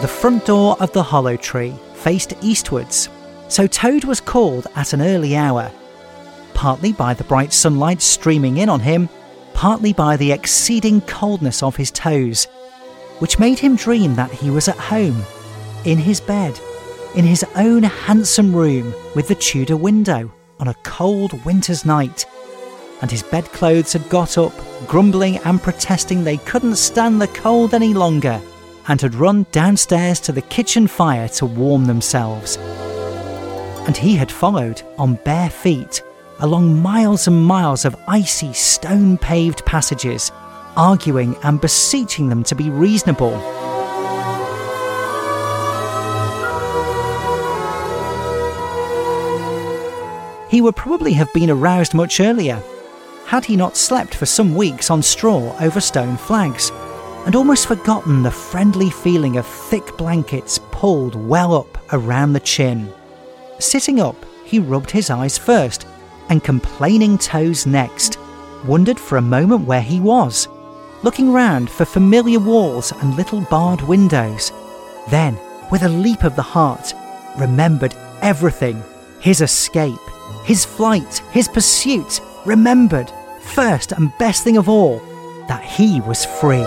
the front door of the hollow tree faced eastwards, so Toad was called at an early hour, partly by the bright sunlight streaming in on him, partly by the exceeding coldness of his toes, which made him dream that he was at home, in his bed, in his own handsome room with the Tudor window on a cold winter's night, and his bedclothes had got up, grumbling and protesting they couldn't stand the cold any longer, and had run downstairs to the kitchen fire to warm themselves. And he had followed, on bare feet, along miles and miles of icy, stone-paved passages, arguing and beseeching them to be reasonable. He would probably have been aroused much earlier, had he not slept for some weeks on straw over stone flags, and almost forgotten the friendly feeling of thick blankets pulled well up around the chin. Sitting up, he rubbed his eyes first, and complaining toes next, wondered for a moment where he was, looking round for familiar walls and little barred windows. Then, with a leap of the heart, remembered everything, his escape, his flight, his pursuit, remembered, first and best thing of all, that he was free.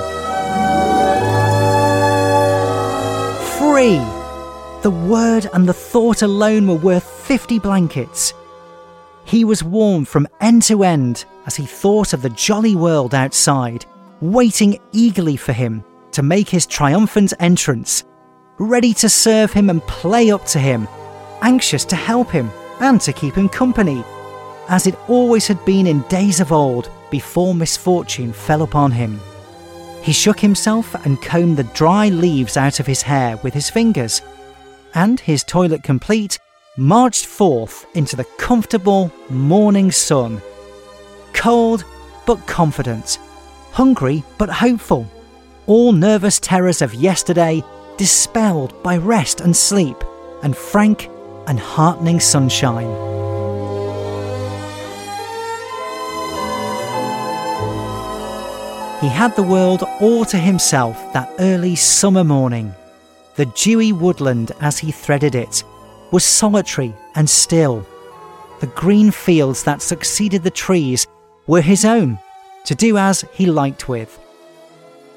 Free! The word and the thought alone were worth 50 blankets. He was warm from end to end as he thought of the jolly world outside, waiting eagerly for him to make his triumphant entrance, ready to serve him and play up to him, anxious to help him and to keep him company, as it always had been in days of old before misfortune fell upon him. He shook himself and combed the dry leaves out of his hair with his fingers, and, his toilet complete, marched forth into the comfortable morning sun, cold but confident, hungry but hopeful, all nervous terrors of yesterday dispelled by rest and sleep and frank and heartening sunshine. He had the world all to himself that early summer morning. The dewy woodland as he threaded it was solitary and still. The green fields that succeeded the trees were his own, to do as he liked with.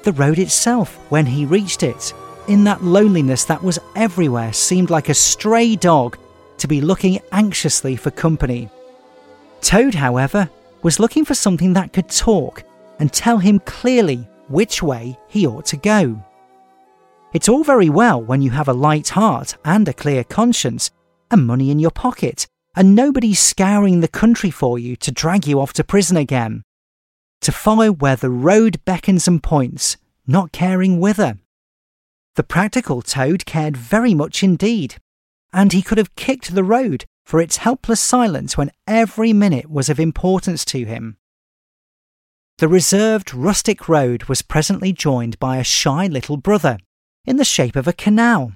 The road itself, when he reached it, in that loneliness that was everywhere, seemed like a stray dog to be looking anxiously for company. Toad, however, was looking for something that could talk and tell him clearly which way he ought to go. It's all very well when you have a light heart and a clear conscience, and money in your pocket, and nobody's scouring the country for you to drag you off to prison again. To follow where the road beckons and points, not caring whither. The practical Toad cared very much indeed, and he could have kicked the road for its helpless silence when every minute was of importance to him. The reserved rustic road was presently joined by a shy little brother, in the shape of a canal,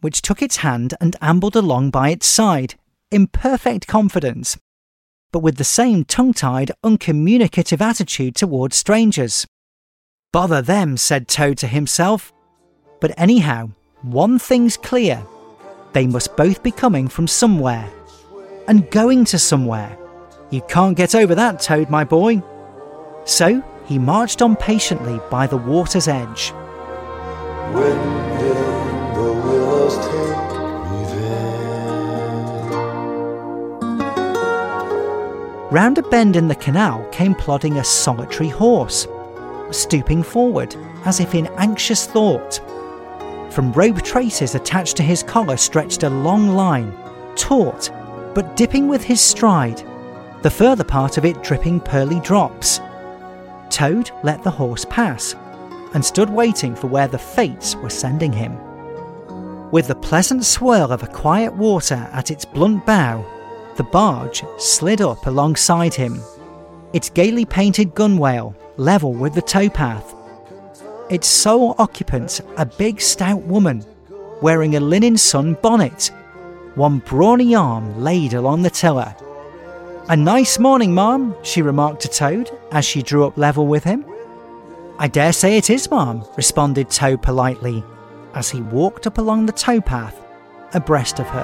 which took its hand and ambled along by its side, in perfect confidence, but with the same tongue-tied, uncommunicative attitude towards strangers. Bother them, said Toad to himself. But anyhow, one thing's clear, they must both be coming from somewhere, and going to somewhere. You can't get over that, Toad, my boy. So he marched on patiently by the water's edge. When did the willows take me there? Round a bend in the canal came plodding a solitary horse, stooping forward as if in anxious thought. From rope traces attached to his collar stretched a long line, taut, but dipping with his stride, the further part of it dripping pearly drops. Toad let the horse pass, and stood waiting for where the fates were sending him. With the pleasant swirl of a quiet water at its blunt bow, the barge slid up alongside him, its gaily painted gunwale level with the towpath, its sole occupant a big stout woman, wearing a linen sunbonnet, one brawny arm laid along the tiller. "A nice morning, ma'am," she remarked to Toad as she drew up level with him. "I dare say it is, ma'am," responded Toad politely, as he walked up along the towpath abreast of her.